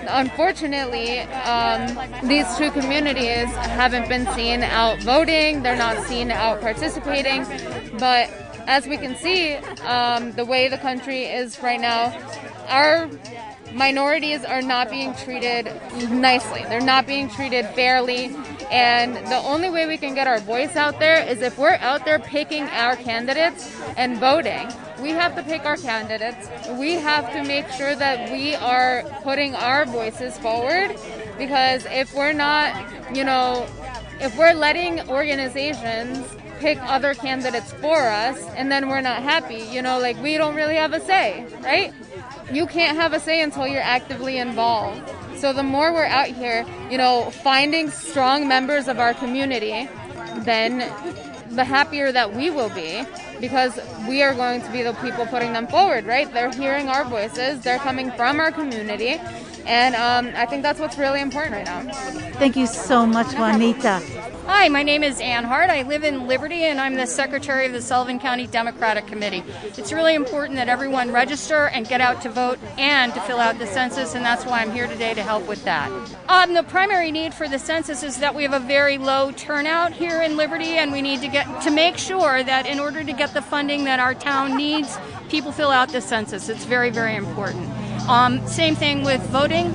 Unfortunately, um, these two communities haven't been seen out voting. They're not seen out participating. But as we can see, um, the way the country is right now, our minorities are not being treated nicely. They're not being treated fairly. And the only way we can get our voice out there is if we're out there picking our candidates and voting. We have to pick our candidates. We have to make sure that we are putting our voices forward, because if we're not, you know, if we're letting organizations pick other candidates for us and then we're not happy, you know, like, we don't really have a say, right? You can't have a say until you're actively involved. So the more we're out here, you know, finding strong members of our community, then the happier that we will be, because we are going to be the people putting them forward, right? They're hearing our voices. They're coming from our community. And um, I think that's what's really important right now. Thank you so much, Juanita. Hi, my name is Ann Hart. I live in Liberty, and I'm the secretary of the Sullivan County Democratic Committee. It's really important that everyone register and get out to vote and to fill out the census, and that's why I'm here today to help with that. Um, the primary need for the census is that we have a very low turnout here in Liberty, and we need to get to make sure that in order to get the funding that our town needs, people fill out the census. It's very, very important. Um, same thing with voting.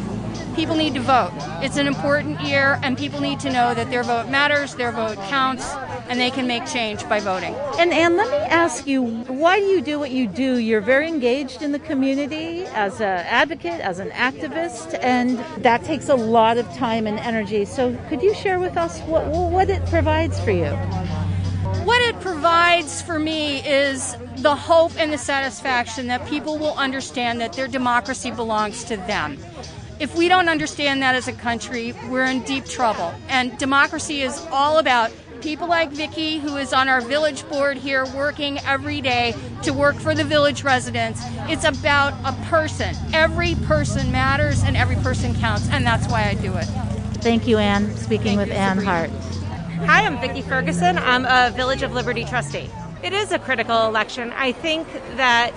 People need to vote. It's an important year, and people need to know that their vote matters, their vote counts, and they can make change by voting. And Ann, let me ask you, why do you do what you do? You're very engaged in the community as an advocate, as an activist, and that takes a lot of time and energy. So could you share with us what, what it provides for you? What it provides for me is the hope and the satisfaction that people will understand that their democracy belongs to them. If we don't understand that as a country, we're in deep trouble. And democracy is all about people like Vicky, who is on our village board here working every day to work for the village residents. It's about a person. Every person matters and every person counts, and that's why I do it. Thank you, Ann. Speaking Thank with you, Ann Hart. Hi, I'm Vicky Ferguson. I'm a Village of Liberty trustee. It is a critical election. I think that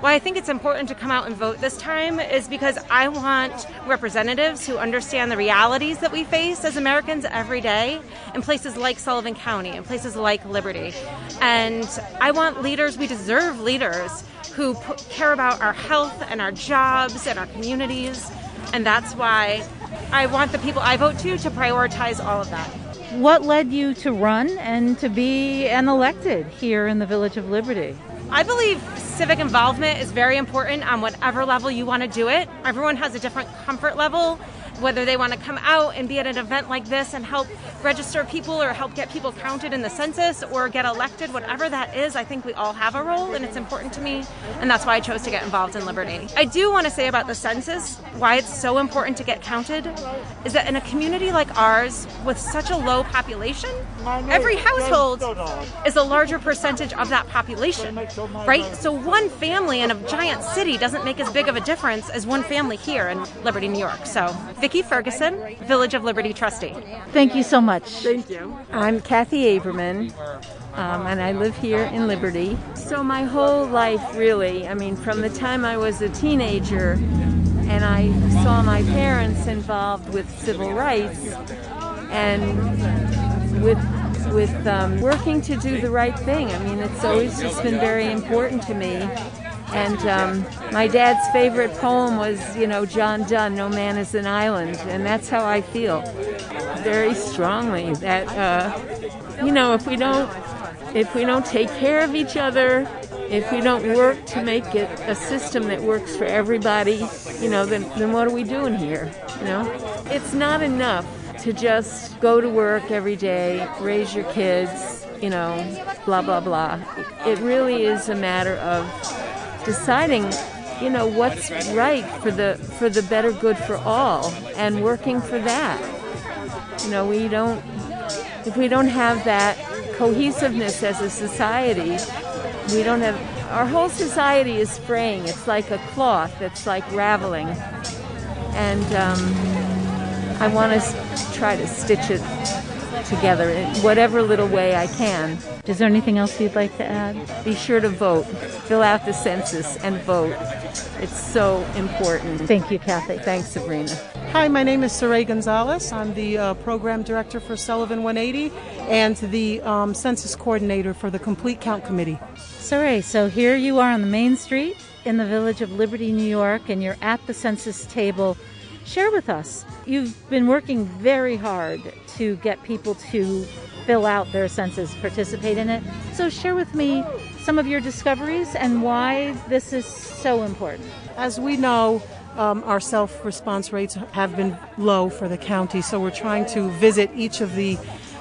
why I think it's important to come out and vote this time is because I want representatives who understand the realities that we face as Americans every day in places like Sullivan County, in places like Liberty. And I want leaders, we deserve leaders, who p- care about our health and our jobs and our communities. And that's why I want the people I vote to to prioritize all of that. What led you to run and to be an elected here in the Village of Liberty? I believe civic involvement is very important on whatever level you want to do it. Everyone has a different comfort level whether they want to come out and be at an event like this and help register people or help get people counted in the census or get elected, whatever that is, I think we all have a role, and it's important to me, and that's why I chose to get involved in Liberty. I do want to say about the census, why it's so important to get counted, is that in a community like ours, with such a low population, every household is a larger percentage of that population, right? So one family in a giant city doesn't make as big of a difference as one family here in Liberty, New York. So, Vicky Ferguson, Village of Liberty trustee. Thank you so much. Thank you. I'm Kathy Averman, um, and I live here in Liberty. So my whole life, really, I mean, from the time I was a teenager and I saw my parents involved with civil rights and with with um, working to do the right thing. I mean, it's always just been very important to me. And um, my dad's favorite poem was, you know, John Donne, "No Man is an Island," and that's how I feel very strongly. That uh, you know, if we don't, if we don't take care of each other, if we don't work to make it a system that works for everybody, you know, then then what are we doing here? You know, it's not enough to just go to work every day, raise your kids, you know, blah blah blah. It really is a matter of deciding, you know, what's right for the for the better good for all, and working for that. You know, we don't if we don't have that cohesiveness as a society, we don't have our whole society is fraying. It's like a cloth that's like raveling, and um, I want to try to stitch it together in whatever little way I can. Is there anything else you'd like to add? Be sure to vote. Fill out the census and vote. It's so important. Thank you, Kathy. Thanks, Sabrina. Hi, my name is Saray Gonzalez. I'm the uh, program director for Sullivan one eighty and the um, census coordinator for the Complete Count Committee. Saray, so here you are on the main street in the Village of Liberty, New York, and you're at the census table. Share with us. You've been working very hard to get people to fill out their census, participate in it. So share with me some of your discoveries and why this is so important. As we know, um, our self-response rates have been low for the county, so we're trying to visit each of the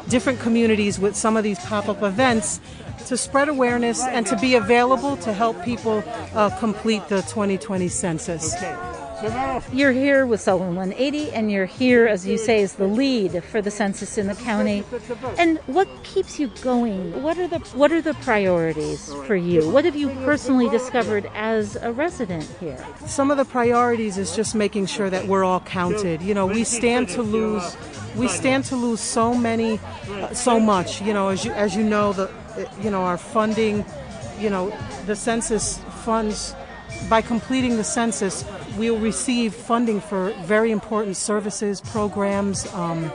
different communities with some of these pop-up events to spread awareness and to be available to help people uh, complete the twenty twenty census. Okay. You're here with Sullivan one eighty, and you're here, as you say, as the lead for the census in the county. And what keeps you going? What are the what are the priorities for you? What have you personally discovered as a resident here? Some of the priorities is just making sure that we're all counted. You know, we stand to lose, we stand to lose so many, uh, so much. You know, as you as you know, the you know our funding, you know, the census funds. By completing the census, we'll receive funding for very important services, programs, um,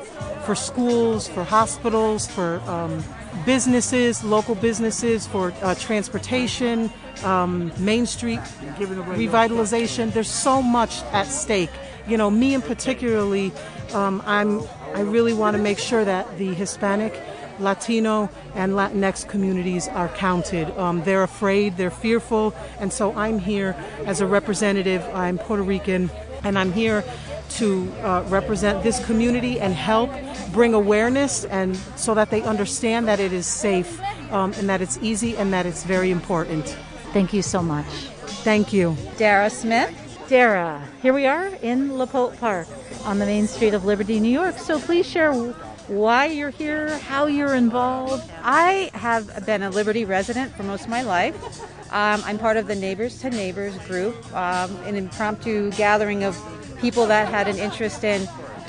for schools, for hospitals, for um, businesses, local businesses, for uh, transportation, um, Main Street revitalization. There's so much at stake. You know, me in particularly, um, I'm, I really want to make sure that the Hispanic, Latino and Latinx communities are counted. Um, they're afraid, they're fearful, and so I'm here as a representative. I'm Puerto Rican, and I'm here to uh, represent this community and help bring awareness, and so that they understand that it is safe, um, and that it's easy, and that it's very important. Thank you so much. Thank you. Dara Smith. Dara, here we are in LaPointe Park on the main street of Liberty, New York, so please share why you're here, how you're involved. I have been a Liberty resident for most of my life. Um, I'm part of the Neighbors to Neighbors group, um, an impromptu gathering of people that had an interest in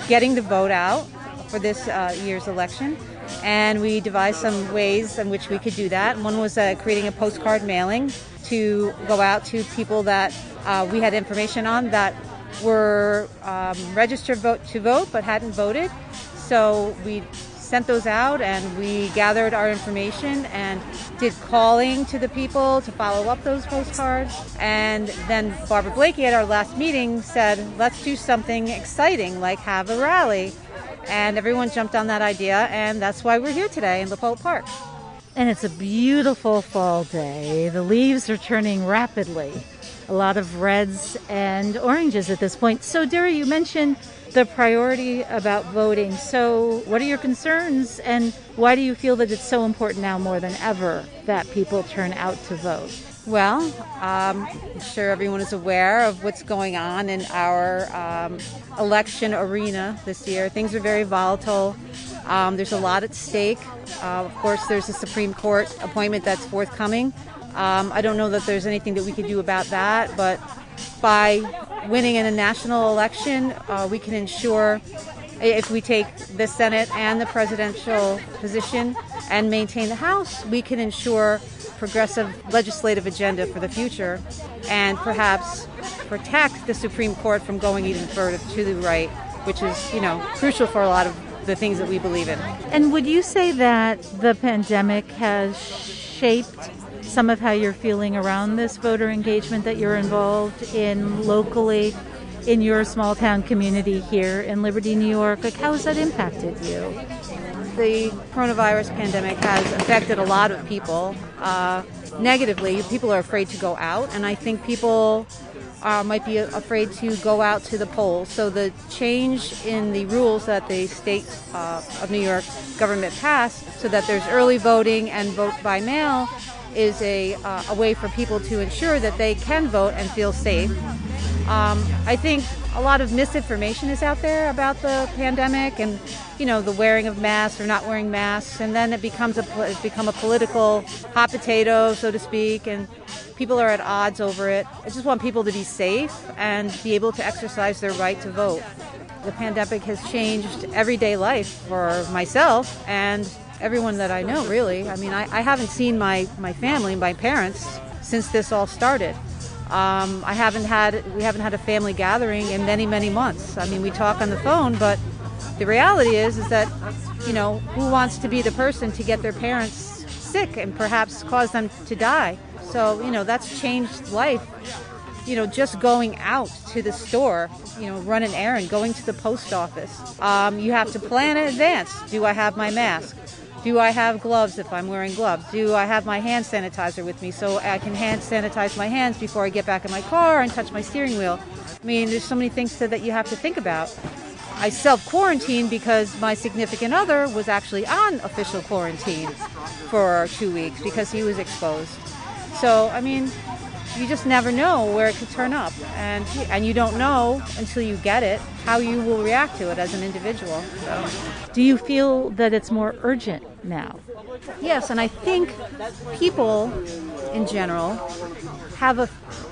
getting the vote out for this uh, year's election. And we devised some ways in which we could do that. One was uh, creating a postcard mailing to go out to people that uh, we had information on that were um, registered vote to vote but hadn't voted. So we sent those out and we gathered our information and did calling to the people to follow up those postcards. And then Barbara Blakey at our last meeting said, let's do something exciting, like have a rally. And everyone jumped on that idea, and that's why we're here today in LaPointe Park. And it's a beautiful fall day. The leaves are turning rapidly. A lot of reds and oranges at this point. So Dara, you mentioned the priority about voting. So what are your concerns, and why do you feel that it's so important now more than ever that people turn out to vote? Well, um, I'm sure everyone is aware of what's going on in our um, election arena this year. Things are very volatile. Um, there's a lot at stake. Uh, of course, there's a Supreme Court appointment that's forthcoming. Um, I don't know that there's anything that we could do about that, but by winning in a national election, uh, we can ensure, if we take the Senate and the presidential position and maintain the House, we can ensure progressive legislative agenda for the future and perhaps protect the Supreme Court from going even further to the right, which is, you know, crucial for a lot of the things that we believe in. And would you say that the pandemic has shaped some of how you're feeling around this voter engagement that you're involved in locally in your small town community here in Liberty, New York? Like, how has that impacted you? The coronavirus pandemic has affected a lot of people uh, negatively. People are afraid to go out, and I think people uh, might be afraid to go out to the polls. So the change in the rules that the state uh, of New York government passed so that there's early voting and vote by mail is a, uh, a way for people to ensure that they can vote and feel safe. Um, I think a lot of misinformation is out there about the pandemic and, you know, the wearing of masks or not wearing masks, and then it becomes a it's become a political hot potato, so to speak, and people are at odds over it. I just want people to be safe and be able to exercise their right to vote. The pandemic has changed everyday life for myself and everyone that I know, really. I mean, I, I haven't seen my, my family, my parents, since this all started. Um, I haven't had, we haven't had a family gathering in many, many months. I mean, we talk on the phone, but the reality is, is that, you know, who wants to be the person to get their parents sick and perhaps cause them to die? So, you know, that's changed life. You know, just going out to the store, you know, run an errand, going to the post office. Um, you have to plan in advance. Do I have my mask? Do I have gloves if I'm wearing gloves? Do I have my hand sanitizer with me so I can hand sanitize my hands before I get back in my car and touch my steering wheel? I mean, there's so many things that you have to think about. I self-quarantined because my significant other was actually on official quarantine for two weeks because he was exposed. So, I mean, you just never know where it could turn up, and and you don't know until you get it how you will react to it as an individual. So. Do you feel that it's more urgent now? Yes, and I think people in general have a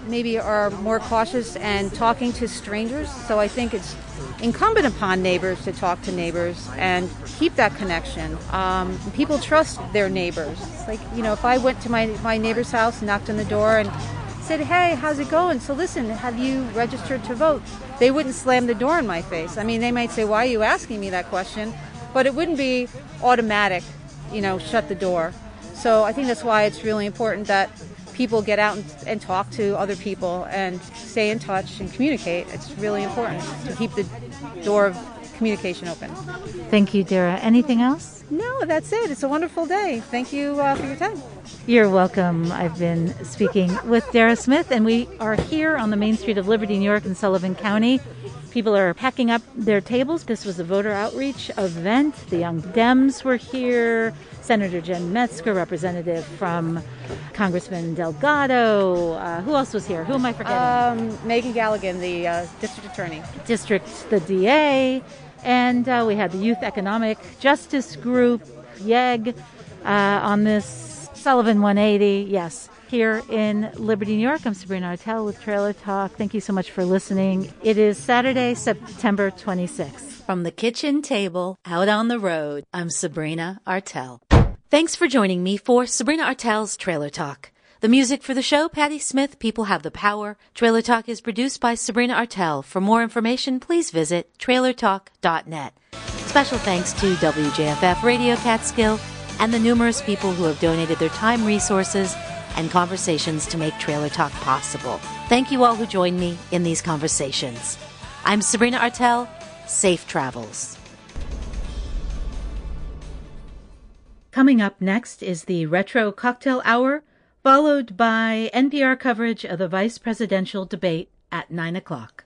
maybe are more cautious and talking to strangers. So I think it's incumbent upon neighbors to talk to neighbors and keep that connection. Um, people trust their neighbors. It's like, you know, if I went to my my neighbor's house and knocked on the door and said, hey, how's it going? So listen, have you registered to vote? They wouldn't slam the door in my face. I mean, they might say, why are you asking me that question? But it wouldn't be automatic, you know, shut the door. So I think that's why it's really important that people get out and, and talk to other people and stay in touch and communicate. It's really important to keep the door of communication open. Thank you, Dara. Anything else? No, that's it. It's a wonderful day. Thank you uh, for your time. You're welcome. I've been speaking with Dara Smith, and we are here on the main street of Liberty, New York in Sullivan County. People are packing up their tables. This was a voter outreach event. The Young Dems were here. Senator Jen Metzger, representative from Congressman Delgado. Uh, who else was here? Who am I forgetting? Um, Megan Galligan, the uh, district attorney. District, the D A. And uh, we had the Youth Economic Justice Group, Y E G, uh, on this Sullivan one eighty. Yes. Here in Liberty, New York, I'm Sabrina Artel with Trailer Talk. Thank you so much for listening. It is Saturday, September twenty-sixth. From the kitchen table, out on the road, I'm Sabrina Artel. Thanks for joining me for Sabrina Artel's Trailer Talk. The music for the show, Patti Smith, People Have the Power. Trailer Talk is produced by Sabrina Artel. For more information, please visit trailer talk dot net. Special thanks to W J F F Radio Catskill and the numerous people who have donated their time, resources, and conversations to make Trailer Talk possible. Thank you all who joined me in these conversations. I'm Sabrina Artel. Safe travels. Coming up next is the Retro Cocktail Hour, followed by N P R coverage of the vice presidential debate at nine o'clock.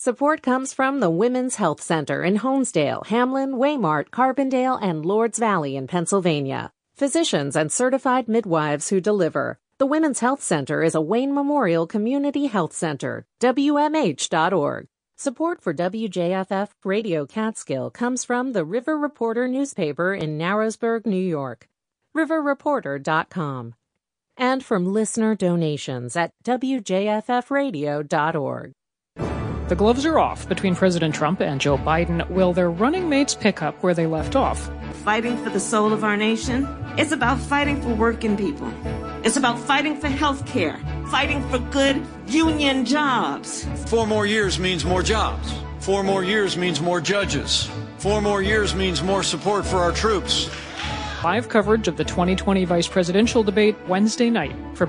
Support comes from the Women's Health Center in Honesdale, Hamlin, Waymart, Carbondale, and Lords Valley in Pennsylvania. Physicians and certified midwives who deliver. The Women's Health Center is a Wayne Memorial Community Health Center, W M H dot org. Support for W J F F Radio Catskill comes from the River Reporter newspaper in Narrowsburg, New York, river reporter dot com, and from listener donations at W J F F radio dot org. The gloves are off between President Trump and Joe Biden. Will their running mates pick up where they left off? Fighting for the soul of our nation. It's about fighting for working people. It's about fighting for health care, fighting for good union jobs. Four more years means more jobs. Four more years means more judges. Four more years means more support for our troops. Live coverage of the twenty twenty vice presidential debate Wednesday night from